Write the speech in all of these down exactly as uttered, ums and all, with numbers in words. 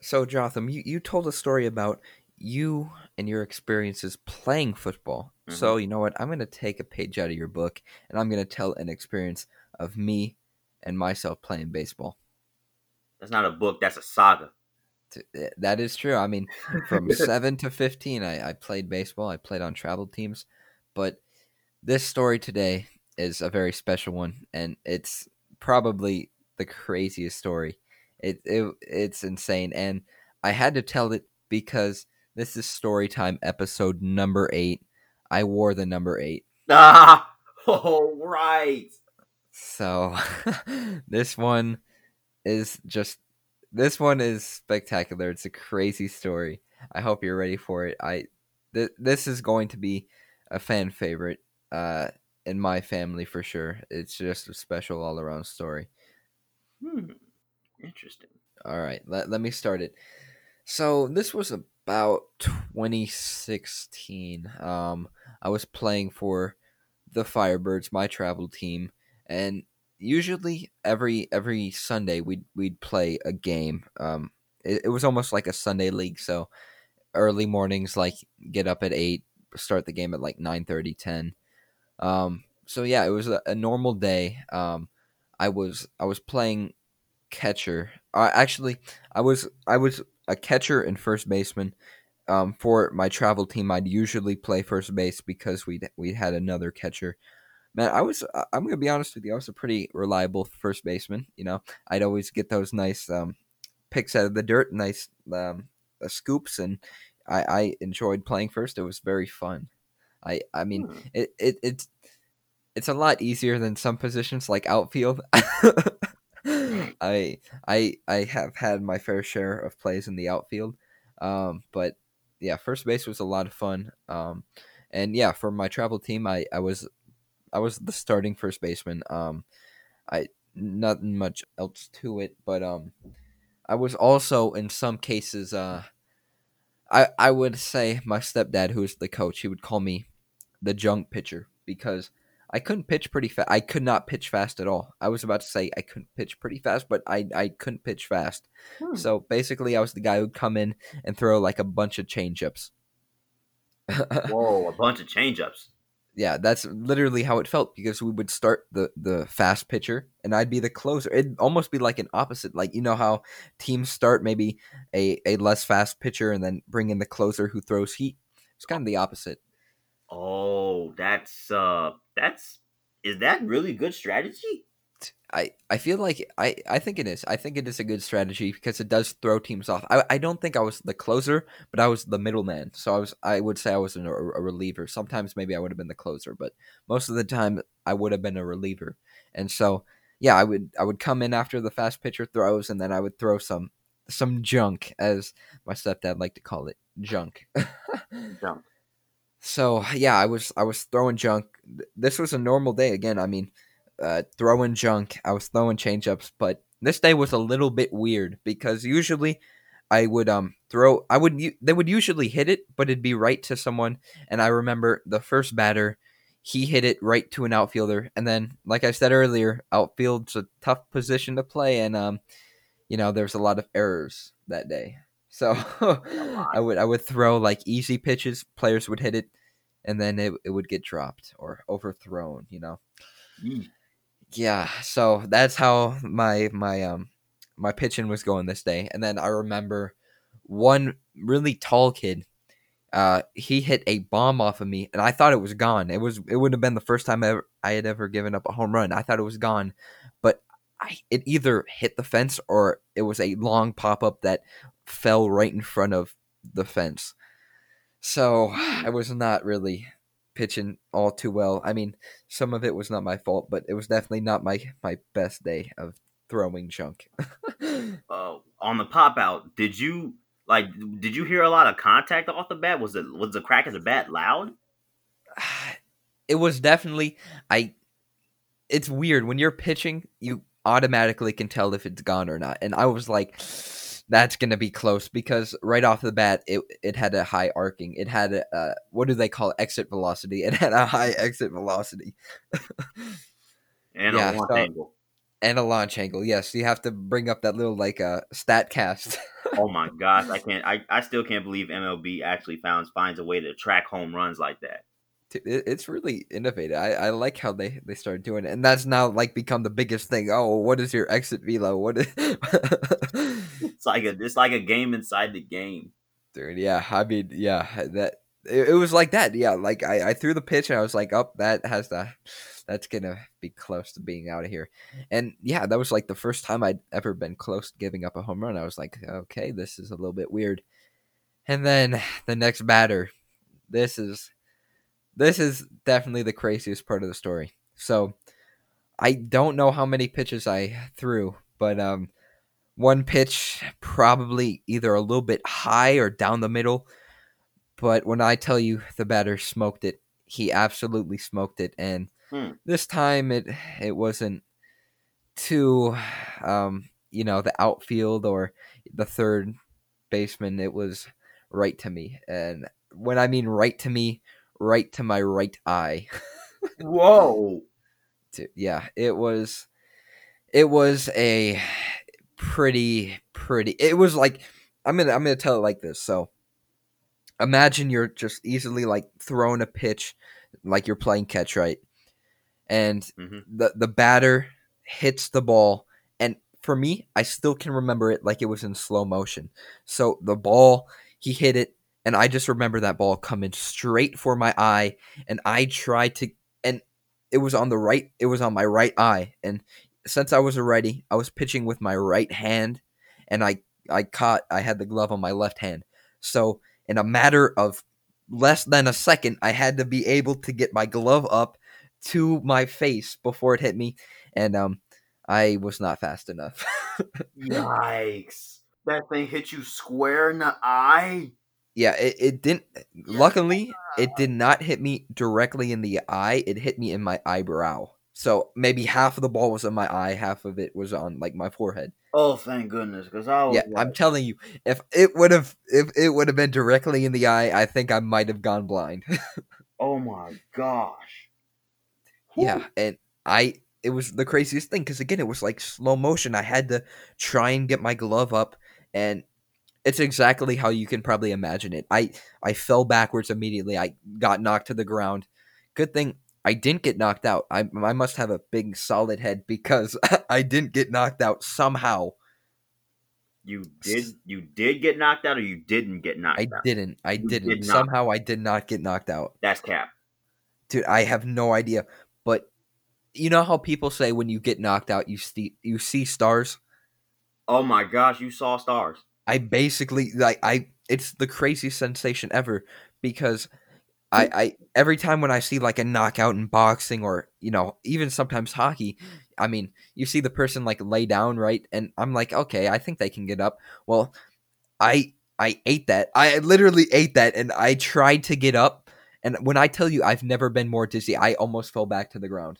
So, Jotham, you, you told a story about you and your experiences playing football. Mm-hmm. So, you know what? I'm going to take a page out of your book, and I'm going to tell an experience of me and myself playing baseball. That's not a book. That's a saga. That is true. I mean, from seven to fifteen, I, I played baseball. I played on travel teams. But this story today is a very special one, and it's probably the craziest story. It, it It's insane, and I had to tell it because this is Storytime episode number eight. I wore the number eight. Ah! All right! So, this one is just... This one is spectacular. It's a crazy story. I hope you're ready for it. I th- This is going to be a fan favorite uh, in my family for sure. It's just a special all-around story. Hmm. Interesting. All right. Let, let me start it. So this was about twenty sixteen. Um, I was playing for the Firebirds, my travel team, and usually every every Sunday we'd we'd play a game. Um, it, it was almost like a Sunday league. So early mornings, like get up at eight, start the game at like nine thirty, ten. Um, so yeah, it was a, a normal day. Um, I was I was playing catcher. Uh, actually, I was I was a catcher and first baseman. Um, for my travel team, I'd usually play first base because we we had another catcher. Man, I was, I'm going to be honest with you, I was a pretty reliable first baseman, you know. I'd always get those nice um, picks out of the dirt, nice um, uh, scoops, and I, I enjoyed playing first. It was very fun. I I mean, hmm. it, it it's it's a lot easier than some positions like outfield. I I I have had my fair share of plays in the outfield, um, but yeah, first base was a lot of fun. Um, and yeah, for my travel team, I, I was... I was the starting first baseman. Um, I nothing much else to it, but um, I was also in some cases. Uh, I I would say my stepdad, who is the coach, he would call me the junk pitcher because I couldn't pitch pretty fast. I could not pitch fast at all. I was about to say I couldn't pitch pretty fast, but I I couldn't pitch fast. Hmm. So basically, I was the guy who'd come in and throw like a bunch of changeups. Whoa, a bunch of changeups. Yeah, that's literally how it felt because we would start the, the fast pitcher and I'd be the closer. It'd almost be like an opposite. Like, you know how teams start maybe a, a less fast pitcher and then bring in the closer who throws heat? It's kind of the opposite. Oh, that's uh, that's is that really good strategy? I, I feel like I, I think it is. I think it is a good strategy because it does throw teams off. I, I don't think I was the closer, but I was the middleman. So I was I would say I was an, a reliever. Sometimes maybe I would have been the closer, but most of the time I would have been a reliever. And so yeah, I would I would come in after the fast pitcher throws, and then I would throw some some junk, as my stepdad liked to call it, junk. Junk. So yeah, I was I was throwing junk. This was a normal day again. I mean. Uh, throwing junk. I was throwing changeups, but this day was a little bit weird because usually I would um throw. I would they would usually hit it, but it'd be right to someone. And I remember the first batter, he hit it right to an outfielder. And then, like I said earlier, outfield's a tough position to play, and um, you know, there's a lot of errors that day. So I would I would throw like easy pitches. Players would hit it, and then it it would get dropped or overthrown. You know. Mm. Yeah, so that's how my my um my pitching was going this day. And then I remember one really tall kid, uh, he hit a bomb off of me, and I thought it was gone. It was it would have been the first time I, ever, I had ever given up a home run. I thought it was gone, but I, it either hit the fence or it was a long pop up that fell right in front of the fence. So I was not really pitching all too well. I mean, some of it was not my fault, but it was definitely not my my best day of throwing junk. uh, on the pop out, did you like? Did you hear a lot of contact off the bat? Was it was the crack of the bat loud? It was definitely. I. It's weird when you're pitching. You automatically can tell if it's gone or not, and I was like, that's going to be close because right off the bat, it it had a high arcing. It had a, uh, what do they call it? Exit velocity. It had a high exit velocity. And yeah, a long so, angle. And a launch angle, yes. You have to bring up that little like uh, Statcast. Oh my gosh, I can't. I, I still can't believe M L B actually finds finds a way to track home runs like that. It, it's really innovative. I, I like how they they started doing it, and that's now like become the biggest thing. Oh, what is your exit velo? What is? It's like a it's like a game inside the game, dude. Yeah, I mean, yeah, that it, it was like that. Yeah, like I, I threw the pitch and I was like, oh, that has to. That's going to be close to being out of here. And, yeah, that was like the first time I'd ever been close to giving up a home run. I was like, okay, this is a little bit weird. And then the next batter, this is this is definitely the craziest part of the story. So I don't know how many pitches I threw, but um, one pitch probably either a little bit high or down the middle. But when I tell you the batter smoked it, he absolutely smoked it, and Hmm. this time it it wasn't too, um, you know, the outfield or the third baseman. It was right to me. And when I mean right to me, right to my right eye. Whoa. Yeah, it was, it was a pretty, pretty, it was like, I'm going to, I'm going to tell it like this. So imagine you're just easily like throwing a pitch, like you're playing catch, right? And mm-hmm. the, the batter hits the ball. And for me, I still can remember it like it was in slow motion. So the ball, he hit it, and I just remember that ball coming straight for my eye. And I tried to – and it was on the right – it was on my right eye. And since I was a righty, I was pitching with my right hand, and I, I caught – I had the glove on my left hand. So in a matter of less than a second, I had to be able to get my glove up to my face before it hit me, and um, I was not fast enough. Yikes! That thing hit you square in the eye? Yeah, it, it didn't. Luckily, it did not hit me directly in the eye. It hit me in my eyebrow. So maybe half of the ball was in my eye, half of it was on like my forehead. Oh, thank goodness! Because I was yeah, like... I'm telling you, if it would have, if it would have been directly in the eye, I think I might have gone blind. Oh my gosh! Yeah, and I it was the craziest thing because, again, it was like slow motion. I had to try and get my glove up, and it's exactly how you can probably imagine it. I, I fell backwards immediately. I got knocked to the ground. Good thing I didn't get knocked out. I, I must have a big, solid head because I didn't get knocked out somehow. You did you did get knocked out or you didn't get knocked I out? I didn't. I you didn't. Did somehow I did not get knocked out. That's cap. Dude, I have no idea. But you know how people say when you get knocked out, you see you see stars. Oh my gosh, you saw stars! I basically like I. It's the craziest sensation ever because I, I every time when I see like a knockout in boxing or you know even sometimes hockey, I mean you see the person like lay down right, and I'm like okay, I think they can get up. Well, I I ate that. I literally ate that, and I tried to get up. And when I tell you I've never been more dizzy, I almost fell back to the ground.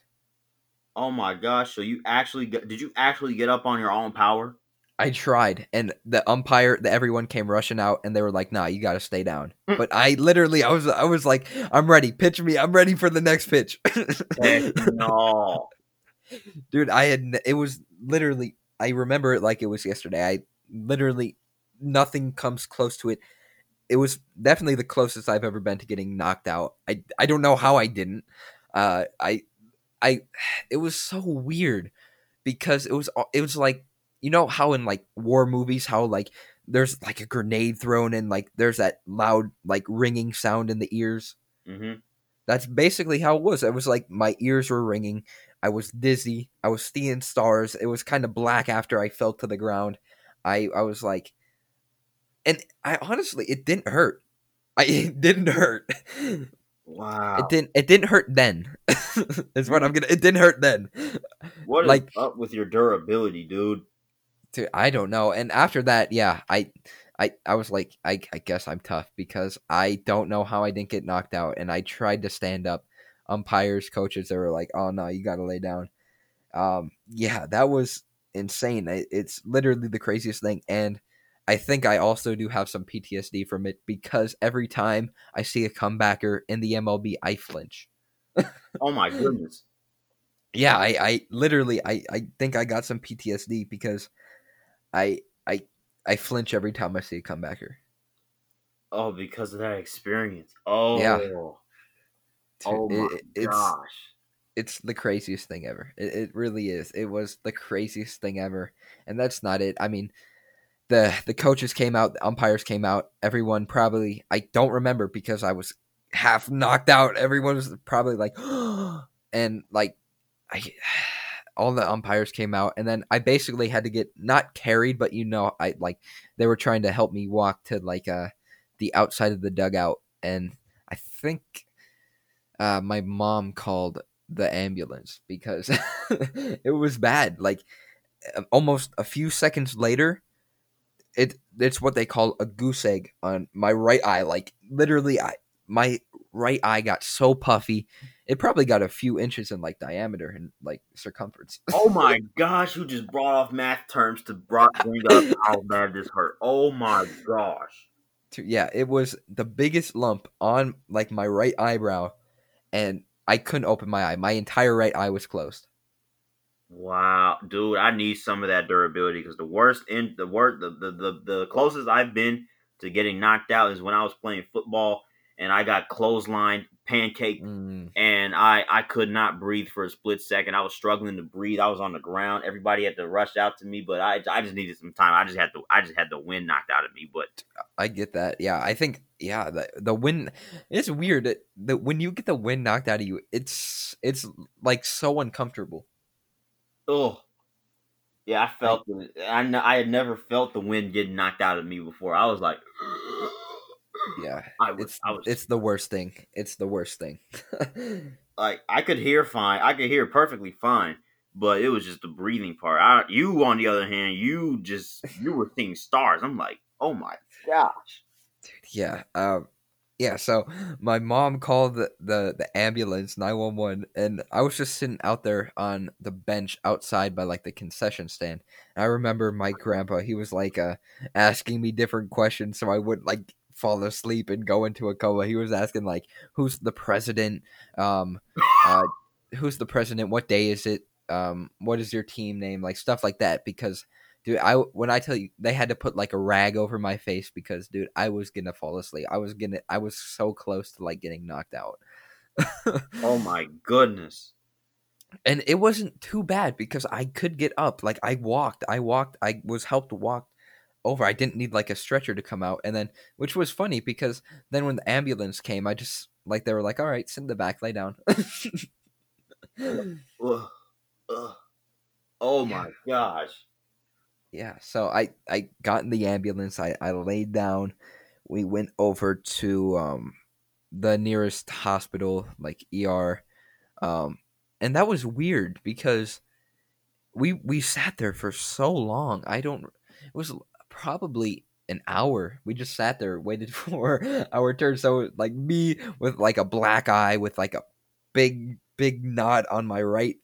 Oh my gosh, so you actually got, did you actually get up on your own power? I tried, and the umpire, the, everyone came rushing out, and they were like, nah, you got to stay down. But I literally, I was I was like, I'm ready, pitch me, I'm ready for the next pitch. No. Dude, I had, it was literally, I remember it like it was yesterday. I literally, nothing comes close to it. It was definitely the closest I've ever been to getting knocked out. I, I don't know how I didn't. Uh, I I it was so weird because it was it was like you know how in like war movies how like there's like a grenade thrown and like there's that loud like ringing sound in the ears. Mm-hmm. That's basically how it was. It was like my ears were ringing. I was dizzy. I was seeing stars. It was kind of black after I fell to the ground. I I was like. And I honestly, it didn't hurt. I it didn't hurt. Wow. It didn't. It didn't hurt then. Is what I'm gonna. It didn't hurt then. What like, is up with your durability, dude? Dude, I don't know. And after that, yeah, I, I, I was like, I, I guess I'm tough because I don't know how I didn't get knocked out. And I tried to stand up. Umpires, coaches, they were like, "Oh no, you gotta lay down." Um, yeah, that was insane. It, it's literally the craziest thing, and. I think I also do have some P T S D from it because every time I see a comebacker in the M L B, I flinch. Oh my goodness. yeah, I, I literally, I, I think I got some P T S D because I, I, I flinch every time I see a comebacker. Oh, because of that experience. Oh, yeah. Oh my it, it, gosh. It's, it's the craziest thing ever. It, it really is. It was the craziest thing ever. And that's not it. I mean, the, the coaches came out, the umpires came out, everyone probably, I don't remember because I was half knocked out. Everyone was probably like, and like, I, all the umpires came out, and then I basically had to get not carried, but you know, I like they were trying to help me walk to like uh, the outside of the dugout, and I think uh, my mom called the ambulance because it was bad. Like almost a few seconds later, it it's what they call a goose egg on my right eye. Like literally, I my right eye got so puffy. It probably got a few inches in like diameter and like circumference. Oh my gosh! You just brought off math terms to brought bring up how bad this hurt. Oh my gosh! Yeah, it was the biggest lump on like my right eyebrow, and I couldn't open my eye. My entire right eye was closed. Wow, dude! I need some of that durability because the worst in the worst the, the the the closest I've been to getting knocked out is when I was playing football. And I got clotheslined, pancaked, mm. and I, I could not breathe for a split second. I was struggling to breathe. I was on the ground. Everybody had to rush out to me, but I I just needed some time. I just had to I just had the wind knocked out of me. But I get that. Yeah, I think yeah the the wind. It's weird that, that when you get the wind knocked out of you, it's it's like so uncomfortable. Oh, yeah, I felt it. I I had never felt the wind getting knocked out of me before. I was like. Yeah, I was, it's I was, it's the worst thing. It's the worst thing. Like I could hear fine, I could hear perfectly fine, but it was just the breathing part. I, you, on the other hand, you just you were seeing stars. I'm like, oh my gosh. Yeah, um, yeah. So my mom called the, the, the ambulance, nine one one, and I was just sitting out there on the bench outside by like the concession stand. And I remember my grandpa. He was like uh, asking me different questions, so I wouldn't like. Fall asleep and go into a coma. He was asking like, "Who's the president? Um, uh, who's the president? What day is it? Um, what is your team name? Like stuff like that." Because, dude, I when I tell you, they had to put like a rag over my face because, dude, I was gonna fall asleep. I was gonna, I was so close to like getting knocked out. Oh my goodness! And it wasn't too bad because I could get up. Like I walked, I walked, I was helped walk. Over, I didn't need like a stretcher to come out, and then which was funny because then when the ambulance came, I just like they were like, "All right, sit in the back, lay down." uh, uh, oh my yeah. gosh! Yeah, so I I got in the ambulance. I I laid down. We went over to um the nearest hospital, like E R, um, and that was weird because we we sat there for so long. I don't. It was. Probably an hour. We just sat there, waited for our turn. So like me with like a black eye, with like a big, big knot on my right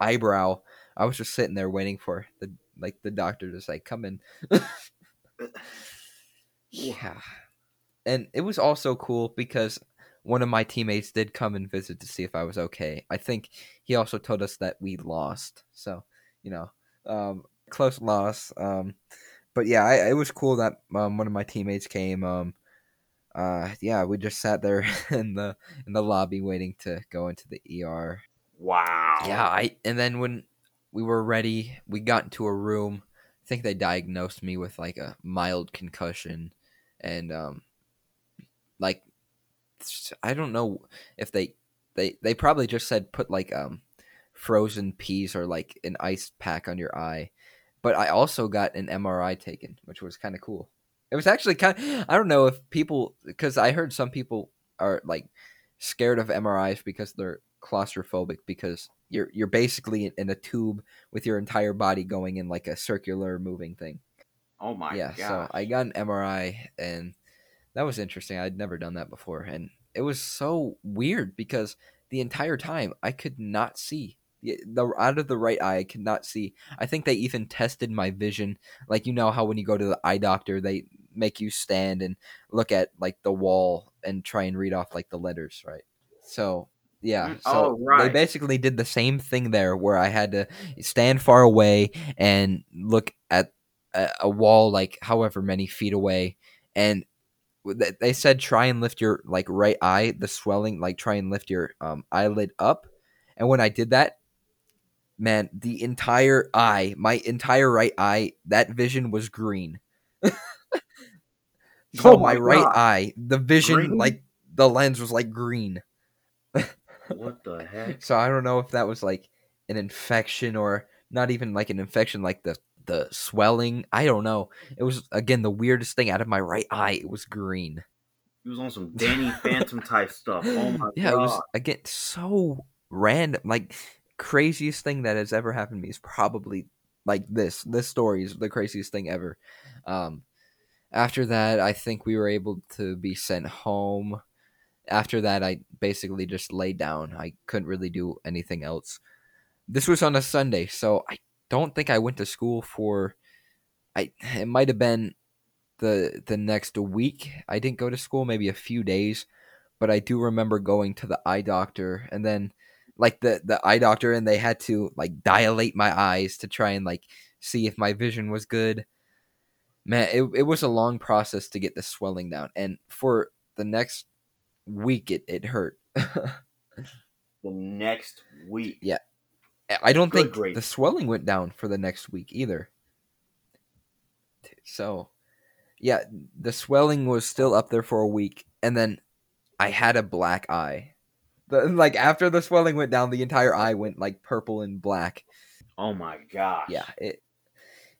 eyebrow. I was just sitting there waiting for the like the doctor to say, "Come in." Yeah, and it was also cool because one of my teammates did come and visit to see if I was okay. I think he also told us that we lost. So you know, um, close loss. Um, But yeah, I, it was cool that um, one of my teammates came. Um, uh, yeah, we just sat there in the in the lobby waiting to go into the E R. Wow. Yeah, I and then when we were ready, we got into a room. I think they diagnosed me with like a mild concussion, and um, like I don't know if they they they probably just said put like um frozen peas or like an ice pack on your eye. But I also got an M R I taken, which was kind of cool. It was actually kind of, I don't know if people, because I heard some people are like scared of M R Is because they're claustrophobic, because you're you're basically in a tube with your entire body going in like a circular moving thing. Oh my yeah, gosh. So I got an M R I, and that was interesting. I'd never done that before. And it was so weird because the entire time I could not see. The, out of the right eye, I could not see. I think they even tested my vision. Like, you know how when you go to the eye doctor, they make you stand and look at, like, the wall and try and read off, like, the letters, right? So Yeah, so oh, right. They basically did the same thing there, where I had to stand far away and look at a, a wall like however many feet away, and they said try and lift your like right eye, the swelling, like try and lift your um, eyelid up, and when I did that, man, the entire eye, my entire right eye, that vision was green. So oh my, my right eye, the vision, green? Like the lens was like green. What the heck? So I don't know if that was like an infection or not even like an infection, like the, the swelling. I don't know. It was, again, the weirdest thing out of my right eye. It was green. It was on some Danny Phantom type stuff. Oh my yeah, God. Yeah, it was, again, so random. Like, craziest thing that has ever happened to me is probably like this. This story is the craziest thing ever. Um, after that, I think we were able to be sent home. After that, I basically just laid down. I couldn't really do anything else. This was on a Sunday, so I don't think I went to school for... I It might have been the the next week I didn't go to school, maybe a few days. But I do remember going to the eye doctor, and then, like, the, the eye doctor, and they had to, like, dilate my eyes to try and, like, see if my vision was good. Man, it, it was a long process to get the swelling down. And for the next... week it, it hurt. The next week. Yeah. I don't Good think rate. The swelling went down for the next week either. So, yeah, the swelling was still up there for a week, and then I had a black eye. The, like, after the swelling went down, the entire eye went, like, purple and black. Oh, my gosh. Yeah, it,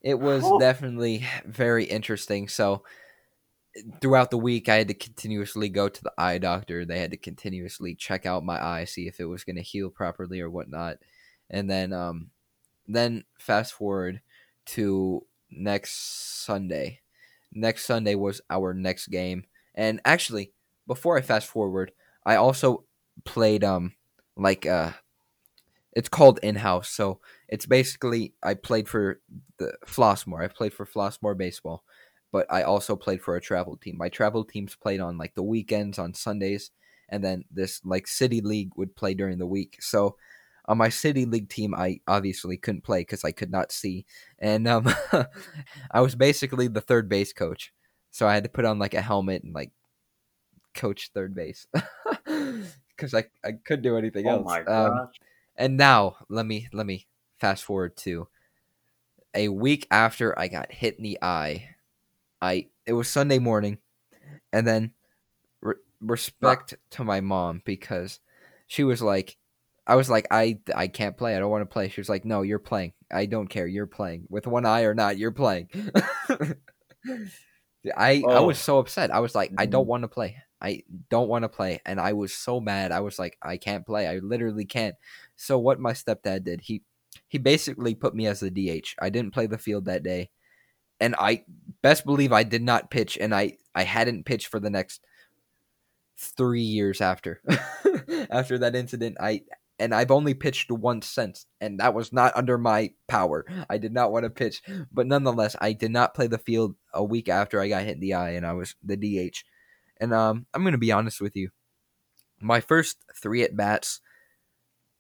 it was oh. definitely very interesting, so... Throughout the week, I had to continuously go to the eye doctor. They had to continuously check out my eye, see if it was going to heal properly or whatnot. And then um, then fast forward to next Sunday. Next Sunday was our next game. And actually, before I fast forward, I also played um like uh, it's called in-house. So it's basically I played for the Flossmore. I played for Flossmore baseball. But I also played for a travel team. My travel teams played on, like, the weekends, on Sundays. And then this, like, city league would play during the week. So on my city league team, I obviously couldn't play because I could not see. And um, I was basically the third base coach. So I had to put on, like, a helmet and, like, coach third base. Because I, I couldn't do anything oh else. My gosh. Um, and now let me let me fast forward to a week after I got hit in the eye. I it was Sunday morning, and then re- respect to my mom, because she was like, I was like, I, I can't play. I don't want to play. She was like, no, you're playing. I don't care. You're playing with one eye or not. You're playing. I, oh. I was so upset. I was like, I don't want to play. I don't want to play. And I was so mad. I was like, I can't play. I literally can't. So what my stepdad did, he, he basically put me as the D H. I didn't play the field that day. And I best believe I did not pitch, and I, I hadn't pitched for the next three years after. After that incident, I and I've only pitched once since, and that was not under my power. I did not want to pitch. But nonetheless, I did not play the field a week after I got hit in the eye, and I was the D H. And um, I'm going to be honest with you. My first three at-bats,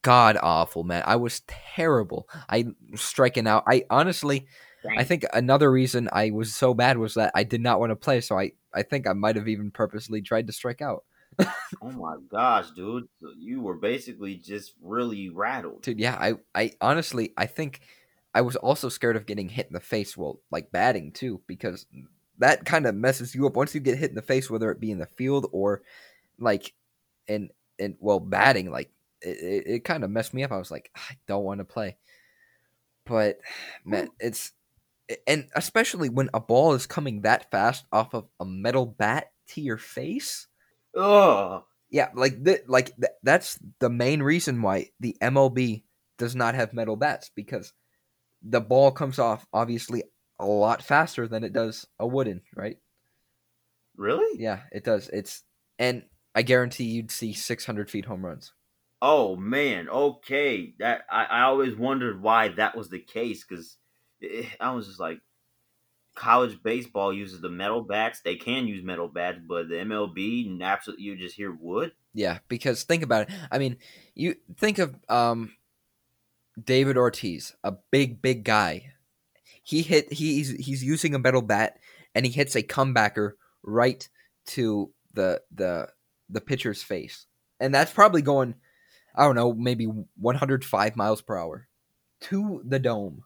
god-awful, man. I was terrible. I was striking out. I honestly... I think another reason I was so bad was that I did not want to play, so I, I think I might have even purposely tried to strike out. Oh my gosh, dude. So you were basically just really rattled. Dude, yeah, I, I honestly, I think I was also scared of getting hit in the face while, like, batting, too, because that kind of messes you up. Once you get hit in the face, whether it be in the field or, like, in, in well, batting, like, it, it kind of messed me up. I was like, I don't want to play. But, man, it's... And especially when a ball is coming that fast off of a metal bat to your face. Ugh. Yeah, like th- like th- that's the main reason why the M L B does not have metal bats, because the ball comes off obviously a lot faster than it does a wooden, right? Really? Yeah, it does. It's and I guarantee you'd see six hundred feet home runs. Oh man, okay. That I, I always wondered why that was the case, because. I was just like, college baseball uses the metal bats. They can use metal bats, but the M L B, absolutely, you just hear wood. Yeah, because think about it. I mean, you think of um, David Ortiz, a big, big guy. He hit. He's he's using a metal bat, and he hits a comebacker right to the the the pitcher's face, and that's probably going, I don't know, maybe one hundred five miles per hour to the dome.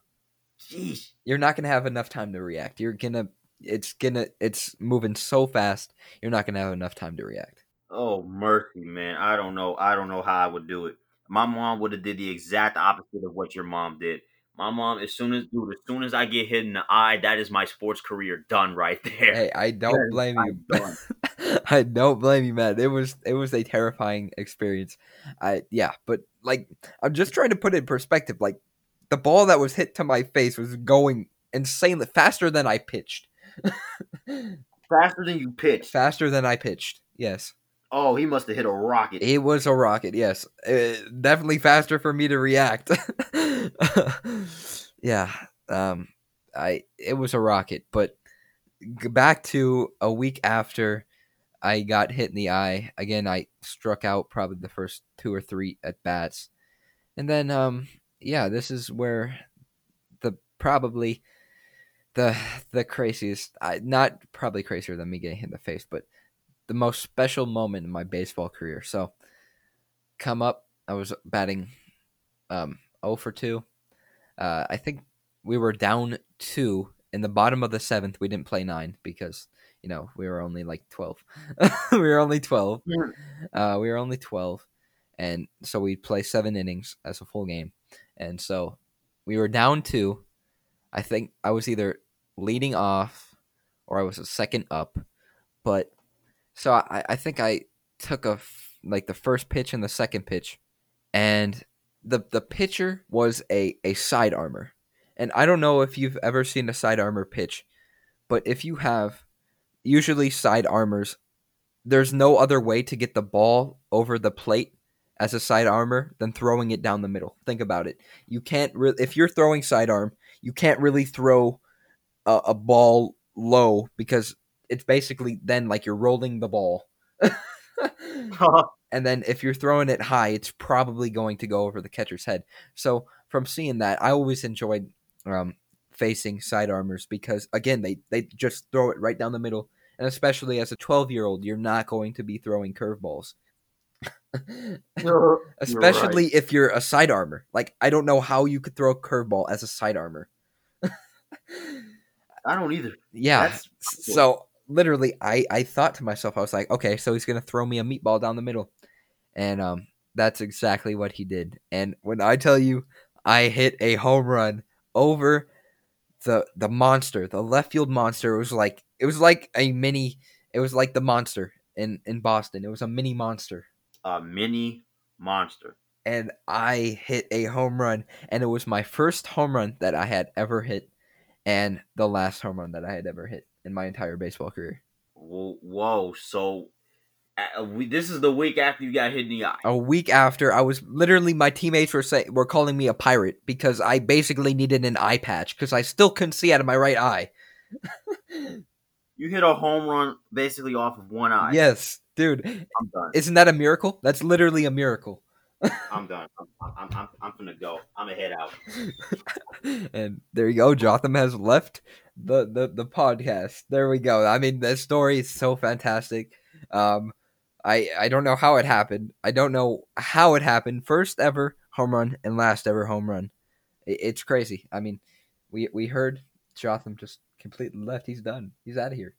Jeez. You're not going to have enough time to react. You're going to, it's going to, it's moving so fast. You're not going to have enough time to react. Oh, mercy, man. I don't know. I don't know how I would do it. My mom would have did the exact opposite of what your mom did. My mom, as soon as, dude, as soon as I get hit in the eye, that is my sports career done right there. Hey, I don't blame you. I don't blame you, man. It was, it was a terrifying experience. I, yeah, but like, I'm just trying to put it in perspective. Like, the ball that was hit to my face was going insanely faster than I pitched. Faster than you pitched. Faster than I pitched. Yes. Oh, he must have hit a rocket. It was a rocket. Yes, it, definitely faster for me to react. Yeah. Um. I. It was a rocket. But back to a week after I got hit in the eye again. I struck out probably the first two or three at bats, and then um. yeah, this is where the probably the the craziest, I, not probably crazier than me getting hit in the face, but the most special moment in my baseball career. So, come up, I was batting um, oh for two. Uh, I think we were down two in the bottom of the seventh. We didn't play nine because, you know, we were only like twelve. we were only twelve. Uh, we were only twelve. And so we play seven innings as a full game. And so we were down two. I think I was either leading off or I was a second up. But so I, I think I took a like the first pitch and the second pitch. And the the pitcher was a, a side armor. And I don't know if you've ever seen a side armor pitch. But if you have, usually side armors, there's no other way to get the ball over the plate as a side armor than throwing it down the middle. Think about it. You can't re- if you're throwing sidearm, you can't really throw a, a ball low because it's basically then like you're rolling the ball. Huh. And then if you're throwing it high, it's probably going to go over the catcher's head. So from seeing that, I always enjoyed um, facing side armors because, again, they, they just throw it right down the middle. And especially as a twelve-year-old, you're not going to be throwing curveballs. Especially you're right. If you're a side armor, like I don't know how you could throw a curveball as a side armor. I don't either. Yeah. That's so literally, I I thought to myself, I was like, okay, so he's gonna throw me a meatball down the middle, and um, that's exactly what he did. And when I tell you, I hit a home run over the the monster, the left field monster. It was like it was like a mini. It was like the monster in in Boston. It was a mini monster. A mini monster. And I hit a home run, and it was my first home run that I had ever hit, and the last home run that I had ever hit in my entire baseball career. Whoa, whoa. So uh, we, this is the week after you got hit in the eye. A week after, I was literally, my teammates were say, were calling me a pirate because I basically needed an eye patch because I still couldn't see out of my right eye. You hit a home run basically off of one eye. Yes. Dude, I'm done. Isn't that a miracle? That's literally a miracle. I'm done. I'm I'm I'm, I'm gonna go. I'm gonna head out. And there you go. Jotham has left the, the, the podcast. There we go. I mean, that story is so fantastic. Um, I I don't know how it happened. I don't know how it happened. First ever home run and last ever home run. It, it's crazy. I mean, we we heard Jotham just completely left. He's done. He's out of here.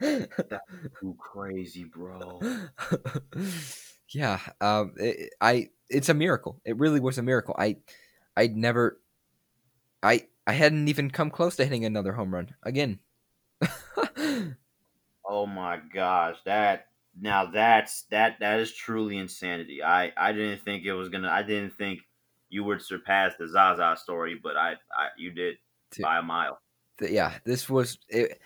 That's too crazy, bro. Yeah, um, it, I it's a miracle. It really was a miracle. I, I'd never, I I hadn't even come close to hitting another home run again. Oh my gosh, that now that's that that is truly insanity. I, I didn't think it was gonna. I didn't think you would surpass the Zaza story, but I, I you did Dude. By a mile. Yeah, this was it.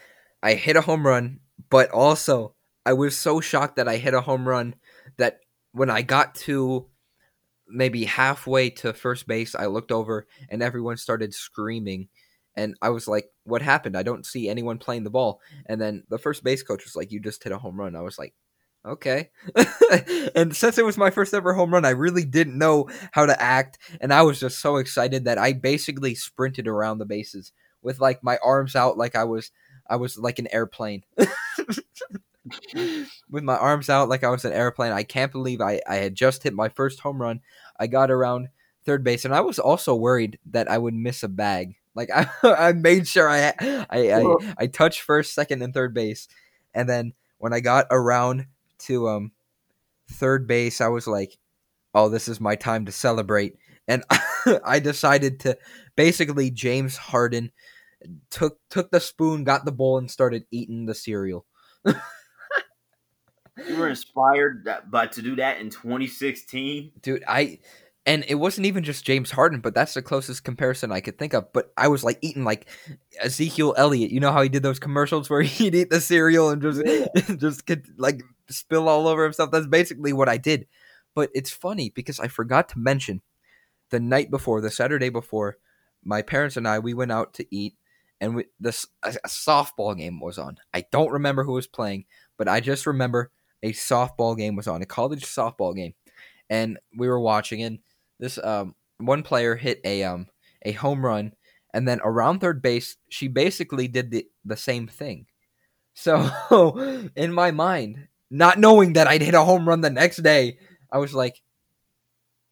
I hit a home run, but also I was so shocked that I hit a home run that when I got to maybe halfway to first base, I looked over and everyone started screaming And I was like, what happened? I don't see anyone playing the ball. And then the first base coach was like, you just hit a home run. I was like, okay. And since it was my first ever home run, I really didn't know how to act. And I was just so excited that I basically sprinted around the bases with like my arms out like I was I was like an airplane. With my arms out like I was an airplane. I can't believe I, I had just hit my first home run. I got around third base, and I was also worried that I would miss a bag. Like I, I made sure I I, I I touched first, second, and third base. And then when I got around to um third base, I was like, oh, this is my time to celebrate. And I, I decided to basically James Harden took took the spoon, got the bowl, and started eating the cereal. You were inspired that, by to do that in twenty sixteen? Dude, I and it wasn't even just James Harden, but that's the closest comparison I could think of. But I was like eating like Ezekiel Elliott. You know how he did those commercials where he'd eat the cereal and just yeah. just could like spill all over himself? That's basically what I did. But it's funny because I forgot to mention the night before, the Saturday before, my parents and I, we went out to eat. And we, this, a, a softball game was on. I don't remember who was playing, but I just remember a softball game was on, a college softball game. And we were watching, and this um, one player hit a um, a home run. And then around third base, she basically did the, the same thing. So in my mind, not knowing that I'd hit a home run the next day, I was like,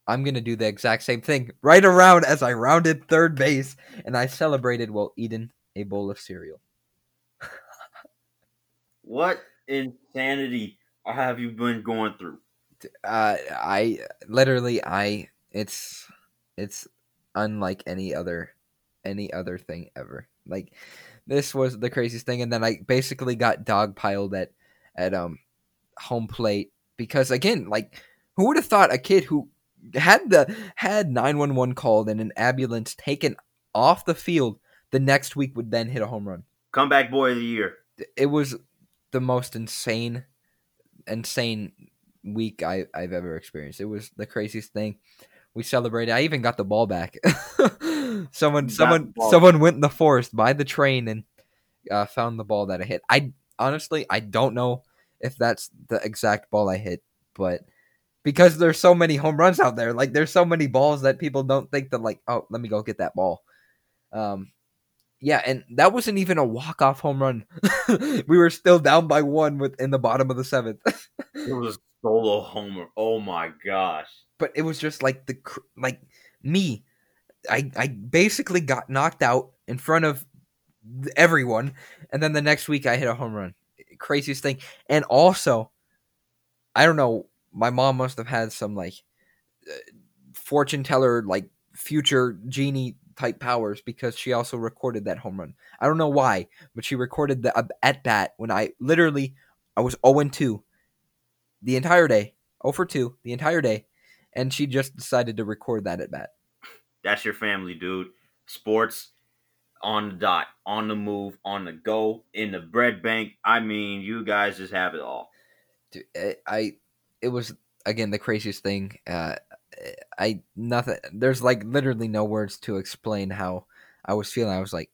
I'm going to do the exact same thing right around as I rounded third base. And I celebrated while eating a bowl of cereal. What insanity have you been going through? Uh, I literally, I it's it's unlike any other any other thing ever. Like, this was the craziest thing, and then I basically got dogpiled at at um home plate because, again, like, who would have thought a kid who had the had nine one one called and an ambulance taken off the field the next week would then hit a home run? Comeback boy of the year. It was the most insane, insane week I, I've ever experienced. It was the craziest thing. We celebrated. I even got the ball back. someone, got someone, someone went in the forest by the train and uh, found the ball that I hit. I honestly, I don't know if that's the exact ball I hit, but because there's so many home runs out there, like there's so many balls that people don't think that, like, oh, let me go get that ball. Um, Yeah, and that wasn't even a walk-off home run. We were still down by one with in the bottom of the seventh. It was a solo homer. Oh my gosh! But it was just like the like me. I I basically got knocked out in front of everyone, and then the next week I hit a home run. Craziest thing. And also, I don't know. My mom must have had some like fortune teller, like future genie type powers, because she also recorded that home run. I don't know why, but she recorded the uh, at bat when I literally I was oh and two the entire day, oh for two the entire day, and she just decided to record that at bat. That's your family, dude. Sports on the dot, on the move, on the go, in the bread bank. I mean, you guys just have it all. Dude, I, I it was again the craziest thing. Uh, I nothing. There's like literally no words to explain how I was feeling. I was like,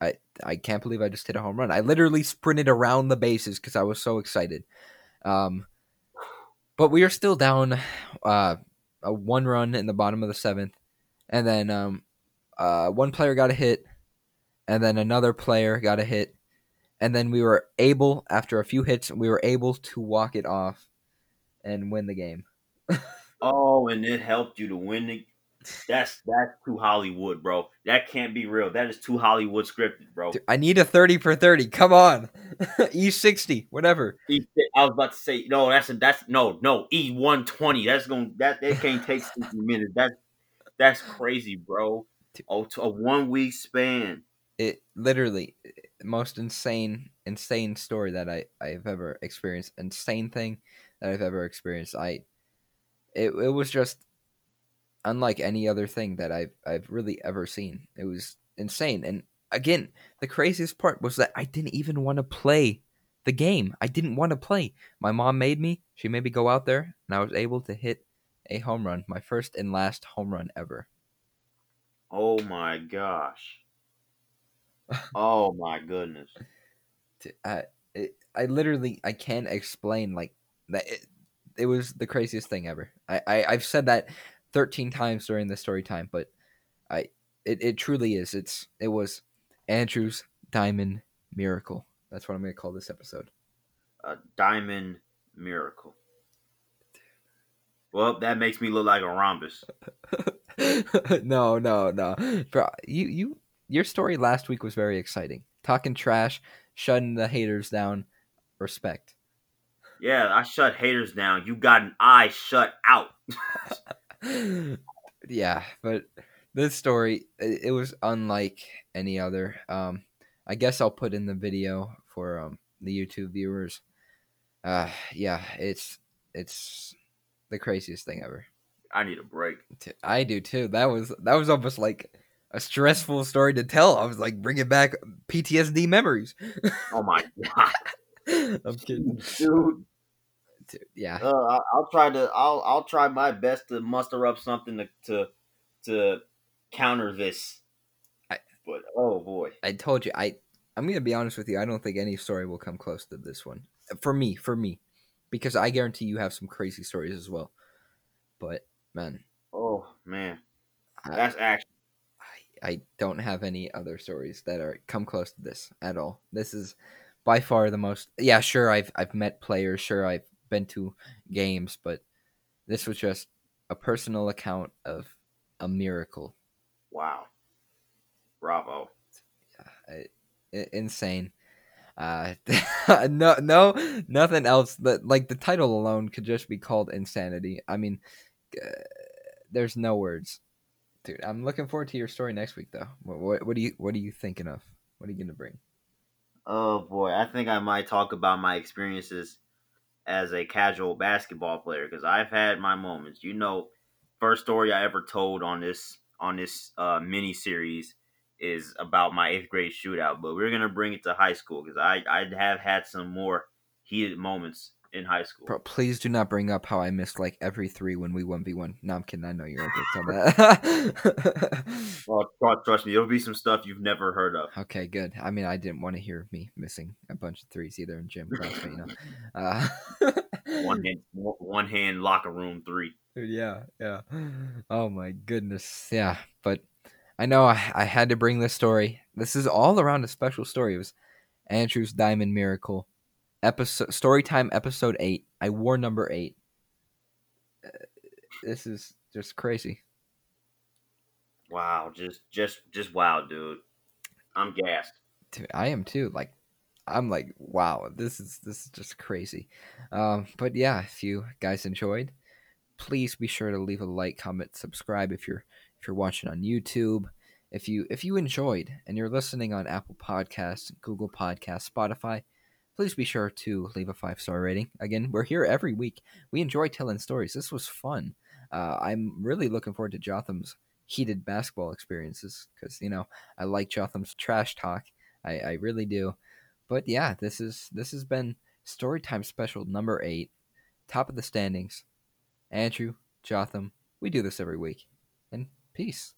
I I can't believe I just hit a home run. I literally sprinted around the bases because I was so excited. Um, but we are still down uh, a one run in the bottom of the seventh, and then um, uh, one player got a hit, and then another player got a hit, and then we were able, after a few hits, we were able to walk it off and win the game. Oh, and it helped you to win the – that's that's too Hollywood, bro. That can't be real. That is too Hollywood scripted, bro. Dude, I need a thirty for thirty. Come on. E sixty, whatever. E, I was about to say, no, that's a, that's no, no, E one twenty. That's going that that can't take sixty minutes. That's that's crazy, bro. Oh, to a one-week span. It literally – most insane, insane story that I, I've ever experienced. Insane thing that I've ever experienced. I – It it was just unlike any other thing that I've I've really ever seen. It was insane. And again, the craziest part was that I didn't even want to play the game. I didn't want to play. My mom made me. She made me go out there, and I was able to hit a home run, my first and last home run ever. Oh my gosh. Oh my goodness. I it, I literally I can't explain like that. It, it was the craziest thing ever. I, I I've said that thirteen times during the story time, but I it, it truly is. It's it was Andrew's Diamond Miracle. That's what I'm going to call this episode. A Diamond Miracle. Well, that makes me look like a rhombus. No, no, no. Bro, you, you, your story last week was very exciting. Talking trash, shutting the haters down. Respect. Yeah, I shut haters down. You got an eye shut out. Yeah, but this story, it, it was unlike any other. Um, I guess I'll put in the video for um, the YouTube viewers. Uh, yeah, it's it's the craziest thing ever. I need a break. I do too. That was that was almost like a stressful story to tell. I was like bringing back P T S D memories. Oh my god! I'm kidding, dude. dude yeah, uh, I'll, I'll try to. I'll I'll try my best to muster up something to to, to counter this. But, oh boy! I told you. I I'm gonna be honest with you. I don't think any story will come close to this one for me. For me, because I guarantee you have some crazy stories as well. But man, oh man, that's I, action. I I don't have any other stories that are come close to this at all. This is by far the most. Yeah, sure. I've I've met players. Sure, I've been to games, but this was just a personal account of a miracle. Wow. Bravo! Yeah, I, insane. Uh, no, no, nothing else. That like the title alone could just be called insanity. I mean, uh, there's no words, dude. I'm looking forward to your story next week, though. What, what, what do you, what are you thinking of? What are you gonna bring? Oh boy, I think I might talk about my experiences as a casual basketball player because I've had my moments. You know, first story I ever told on this on this uh, mini series is about my eighth grade shootout, but we're gonna bring it to high school because I I have had some more heated moments in high school. Bro, please do not bring up how I missed like every three when we one v one. No, I'm kidding. I know you're gonna tell that. Well, trust me, there'll be some stuff you've never heard of. Okay, good. I mean, I didn't want to hear me missing a bunch of threes either in gym class, but you know, uh, one hand, one hand locker room three. Yeah, yeah. Oh my goodness, yeah, but. I know I, I had to bring this story. This is all around a special story. It was Andrew's Diamond Miracle, episode Storytime Episode eight. I wore number eight. Uh, this is just crazy. Wow, just just just wow, dude. I'm gassed. Dude, I am too. Like, I'm like, wow, this is this is just crazy. Um, but yeah, if you guys enjoyed, please be sure to leave a like, comment, subscribe if you're. If you're watching on YouTube, if you if you enjoyed and you're listening on Apple Podcasts, Google Podcasts, Spotify, please be sure to leave a five-star rating. Again, we're here every week. We enjoy telling stories. This was fun. Uh, I'm really looking forward to Jotham's heated basketball experiences because, you know, I like Jotham's trash talk. I, I really do. But, yeah, this is this has been Storytime Special number eight, top of the standings. Andrew, Jotham, we do this every week. And peace.